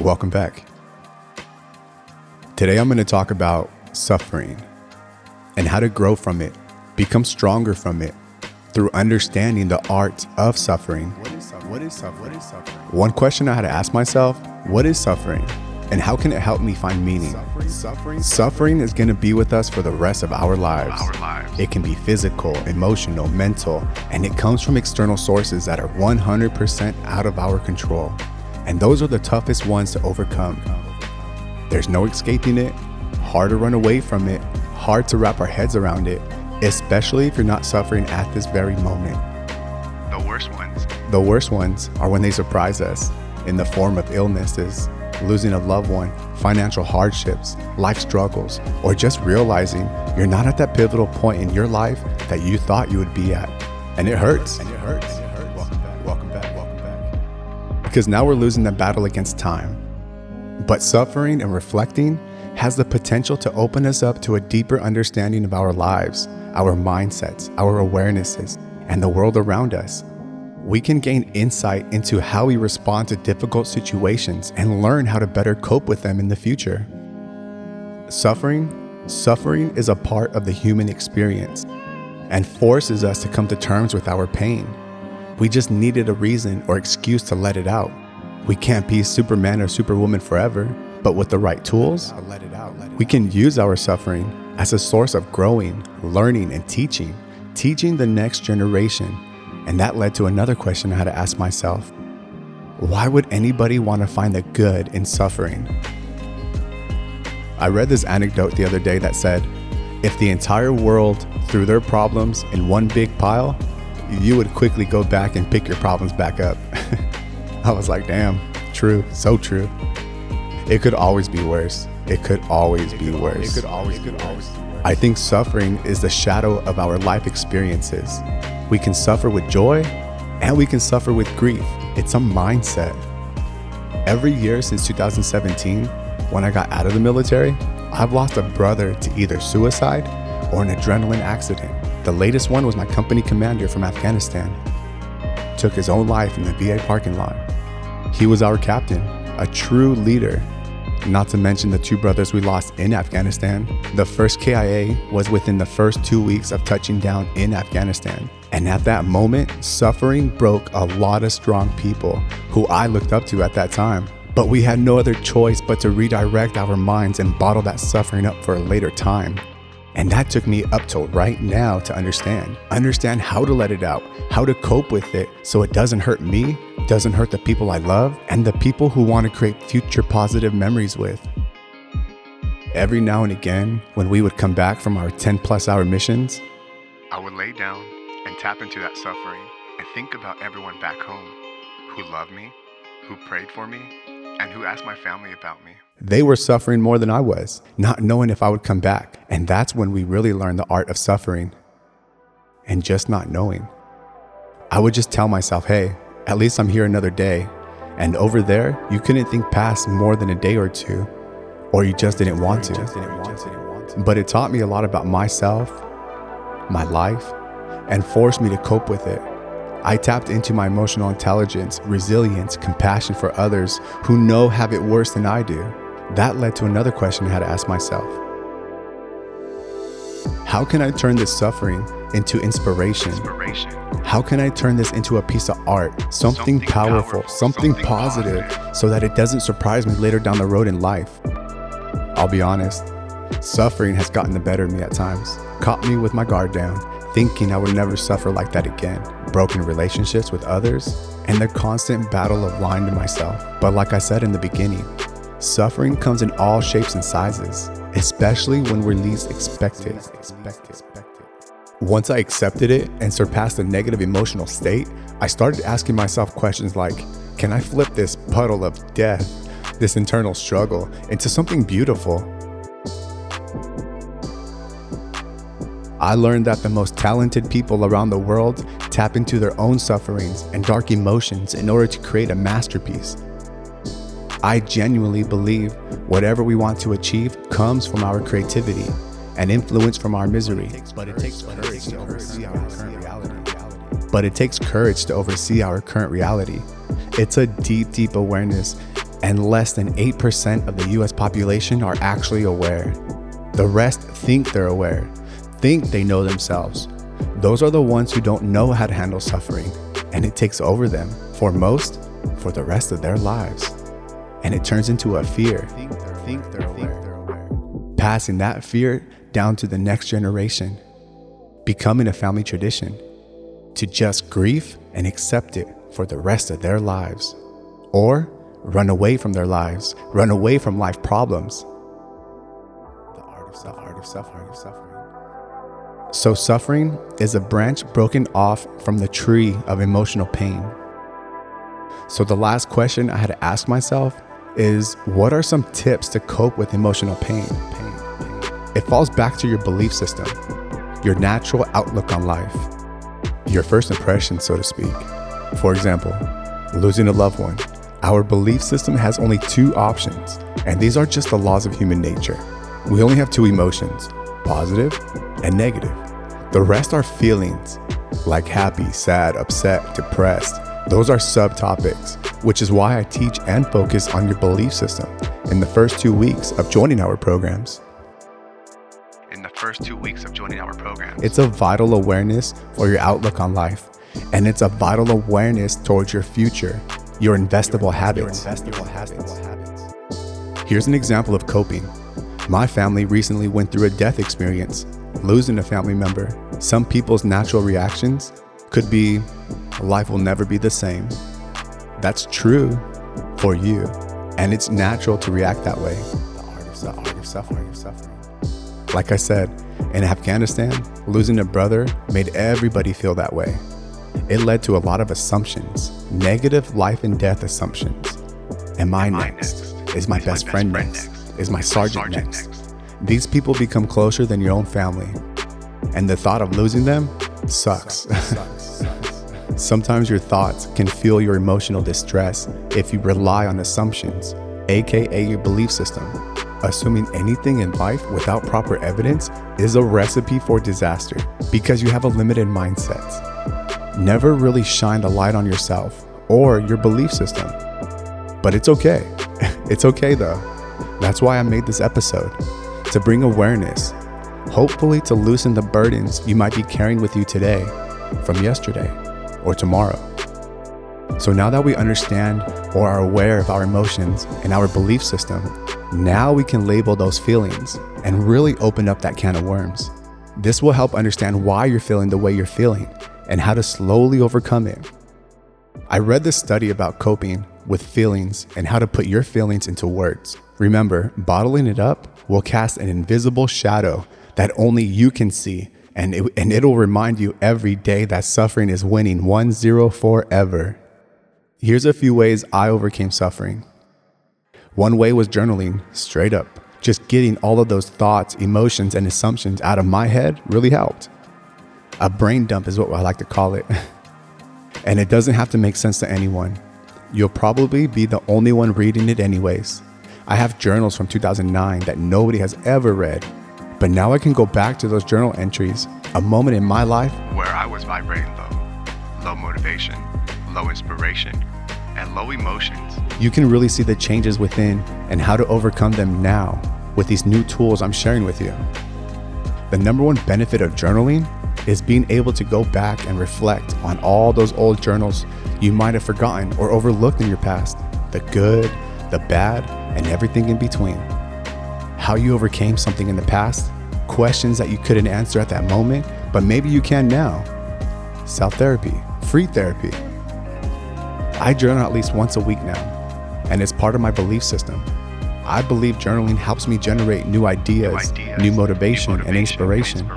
Welcome back. Today I'm going to talk about suffering and how to grow from it, become stronger from it through understanding the art of suffering. What is suffering? One question I had to ask myself, what is suffering and how can it help me find meaning? Suffering is going to be with us for the rest of our lives. It can be physical, emotional, mental, and it comes from external sources that are 100% out of our control. And those are the toughest ones to overcome. There's no escaping it, hard to run away from it, hard to wrap our heads around it, especially if you're not suffering at this very moment. The worst ones are when they surprise us in the form of illnesses, losing a loved one, financial hardships, life struggles, or just realizing you're not at that pivotal point in your life that you thought you would be at. And it hurts. Welcome back. Because now we're losing the battle against time. But suffering and reflecting has the potential to open us up to a deeper understanding of our lives, our mindsets, our awarenesses, and the world around us. We can gain insight into how we respond to difficult situations and learn how to better cope with them in the future. Suffering is a part of the human experience and forces us to come to terms with our pain. We just needed a reason or excuse to let it out. We can't be Superman or Superwoman forever, but with the right tools, we can use our suffering as a source of growing, learning, and teaching the next generation. And that led to another question I had to ask myself. Why would anybody want to find the good in suffering? I read this anecdote the other day that said, if the entire world threw their problems in one big pile, you would quickly go back and pick your problems back up. I was like, damn, true, so true. It could always be worse. It could always be worse. I think suffering is the shadow of our life experiences. We can suffer with joy and we can suffer with grief. It's a mindset. Every year since 2017, when I got out of the military, I've lost a brother to either suicide or an adrenaline accident. The latest one was my company commander from Afghanistan. Took his own life in the VA parking lot. He was our captain, a true leader. Not to mention the two brothers we lost in Afghanistan. The first KIA was within the first 2 weeks of touching down in Afghanistan. And at that moment, suffering broke a lot of strong people who I looked up to at that time. But we had no other choice but to redirect our minds and bottle that suffering up for a later time. And that took me up till right now to understand how to let it out, how to cope with it so it doesn't hurt me, doesn't hurt the people I love, and the people who want to create future positive memories with. Every now and again, when we would come back from our 10+ hour missions, I would lay down and tap into that suffering and think about everyone back home who loved me, who prayed for me, and who asked my family about me. They were suffering more than I was, not knowing if I would come back. And that's when we really learned the art of suffering and just not knowing. I would just tell myself, hey, at least I'm here another day. And over there, you couldn't think past more than a day or two, or you just didn't want to. But it taught me a lot about myself, my life, and forced me to cope with it. I tapped into my emotional intelligence, resilience, compassion for others who know have it worse than I do. That led to another question I had to ask myself. How can I turn this suffering into inspiration? How can I turn this into a piece of art, something powerful, something positive, so that it doesn't surprise me later down the road in life? I'll be honest, suffering has gotten the better of me at times, caught me with my guard down, thinking I would never suffer like that again, broken relationships with others, and the constant battle of lying to myself. But like I said in the beginning, suffering comes in all shapes and sizes, especially when we're least expected. Once I accepted it and surpassed the negative emotional state, I started asking myself questions like, can I flip this puddle of death, this internal struggle, into something beautiful? I learned that the most talented people around the world tap into their own sufferings and dark emotions in order to create a masterpiece. I genuinely believe whatever we want to achieve comes from our creativity and influence from our misery. But it takes courage to oversee our current reality. It's a deep, deep awareness and less than 8% of the US population are actually aware. The rest think they're aware, think they know themselves. Those are the ones who don't know how to handle suffering, and it takes over them, for most, for the rest of their lives. And it turns into a fear, passing that fear down to the next generation, becoming a family tradition, to just grieve and accept it for the rest of their lives, or run away from their lives, run away from life problems. The art of suffering. So suffering is a branch broken off from the tree of emotional pain. So the last question I had to ask myself is, what are some tips to cope with emotional pain? It falls back to your belief system, your natural outlook on life, your first impression, so to speak. For example, losing a loved one. Our belief system has only two options, and these are just the laws of human nature. We only have two emotions, positive and negative. The rest are feelings, like happy, sad, upset, depressed. Those are subtopics, which is why I teach and focus on your belief system in the first 2 weeks of joining our programs. It's a vital awareness for your outlook on life, and it's a vital awareness towards your future, your investable habits. Here's an example of coping. My family recently went through a death experience, losing a family member. Some people's natural reactions could be, life will never be the same. That's true for you, and it's natural to react that way. The art of suffering. Like I said, in Afghanistan, losing a brother made everybody feel that way. It led to a lot of assumptions, negative life and death assumptions. Am I next? Is my best friend next? Is my sergeant next? These people become closer than your own family, and the thought of losing them sucks. Sometimes your thoughts can fuel your emotional distress if you rely on assumptions, aka your belief system. Assuming anything in life without proper evidence is a recipe for disaster because you have a limited mindset. Never really shine the light on yourself or your belief system. But it's okay. It's okay though. That's why I made this episode, to bring awareness, hopefully to loosen the burdens you might be carrying with you today, from yesterday, or tomorrow. So now that we understand or are aware of our emotions and our belief system, now we can label those feelings and really open up that can of worms. This will help understand why you're feeling the way you're feeling and how to slowly overcome it. I read this study about coping with feelings and how to put your feelings into words. Remember, bottling it up will cast an invisible shadow that only you can see, and it'll remind you every day that suffering is winning 1-0 forever. Here's a few ways I overcame suffering. One way was journaling, straight up. Just getting all of those thoughts, emotions, and assumptions out of my head really helped. A brain dump is what I like to call it. And it doesn't have to make sense to anyone. You'll probably be the only one reading it anyways. I have journals from 2009 that nobody has ever read. But now I can go back to those journal entries, a moment in my life where I was vibrating low motivation, low inspiration, and low emotions. You can really see the changes within and how to overcome them now with these new tools I'm sharing with you. The number one benefit of journaling is being able to go back and reflect on all those old journals you might have forgotten or overlooked in your past, the good, the bad, and everything in between. How you overcame something in the past, questions that you couldn't answer at that moment, but maybe you can now. Self-therapy, free therapy. I journal at least once a week now, and it's part of my belief system. I believe journaling helps me generate new ideas new motivation and inspiration.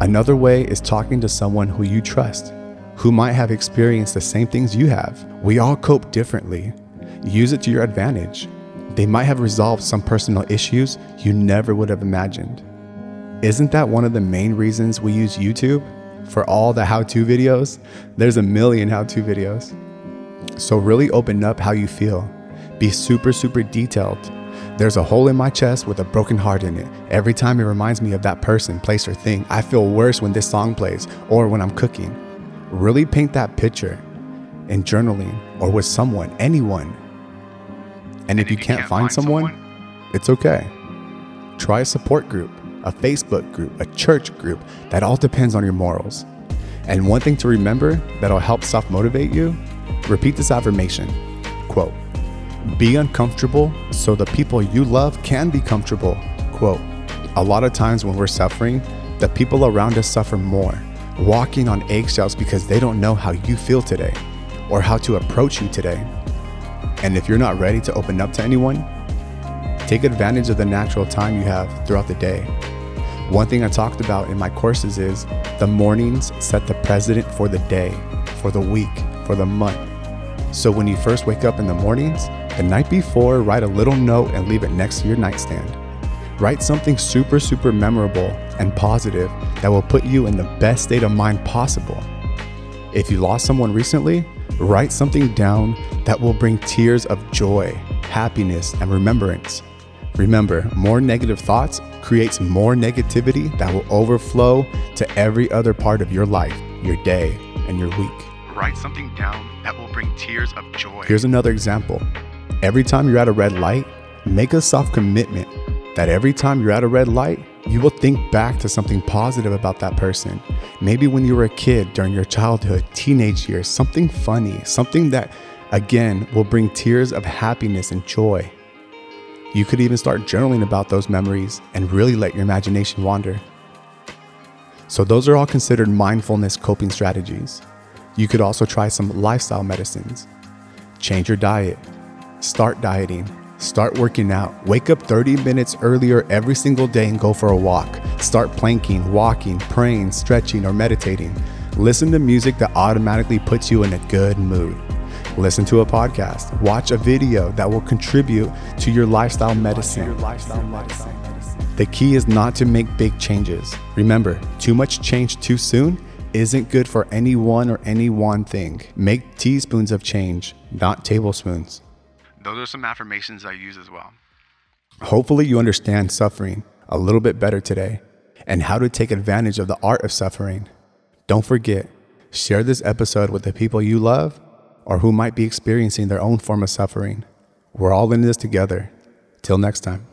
Another way is talking to someone who you trust, who might have experienced the same things you have. We all cope differently. Use it to your advantage. They might have resolved some personal issues you never would have imagined. Isn't that one of the main reasons we use YouTube? For all the how-to videos? There's a million how-to videos. So really open up how you feel. Be super detailed. There's a hole in my chest with a broken heart in it. Every time it reminds me of that person, place, or thing. I feel worse when this song plays or when I'm cooking. Really paint that picture in journaling or with someone, anyone. And if you can't find someone, it's okay. Try a support group, a Facebook group, a church group. That all depends on your morals. And one thing to remember that'll help self-motivate you, repeat this affirmation, quote, be uncomfortable so the people you love can be comfortable, quote. A lot of times when we're suffering, the people around us suffer more, walking on eggshells because they don't know how you feel today or how to approach you today. And if you're not ready to open up to anyone, take advantage of the natural time you have throughout the day. One thing I talked about in my courses is the mornings set the precedent for the day, for the week, for the month. So when you first wake up in the mornings, the night before, write a little note and leave it next to your nightstand. Write something super, super memorable and positive that will put you in the best state of mind possible. If you lost someone recently, write something down that will bring tears of joy, happiness, and remembrance. Remember, more negative thoughts creates more negativity that will overflow to every other part of your life, your day, and your week. Write something down that will bring tears of joy. Here's another example. Every time you're at a red light, make a soft commitment that every time you're at a red light, you will think back to something positive about that person. Maybe when you were a kid, during your childhood, teenage years, something funny, something that, again, will bring tears of happiness and joy. You could even start journaling about those memories and really let your imagination wander. So those are all considered mindfulness coping strategies. You could also try some lifestyle medicines. Change your diet, start dieting, start working out, wake up 30 minutes earlier every single day and go for a walk. Start planking, walking, praying, stretching, or meditating. Listen to music that automatically puts you in a good mood. Listen to a podcast, watch a video that will contribute to your lifestyle medicine. The key is not to make big changes. Remember, too much change too soon isn't good for anyone or any one thing. Make teaspoons of change, not tablespoons. Those are some affirmations I use as well. Hopefully you understand suffering a little bit better today and how to take advantage of the art of suffering. Don't forget, share this episode with the people you love or who might be experiencing their own form of suffering. We're all in this together. Till next time.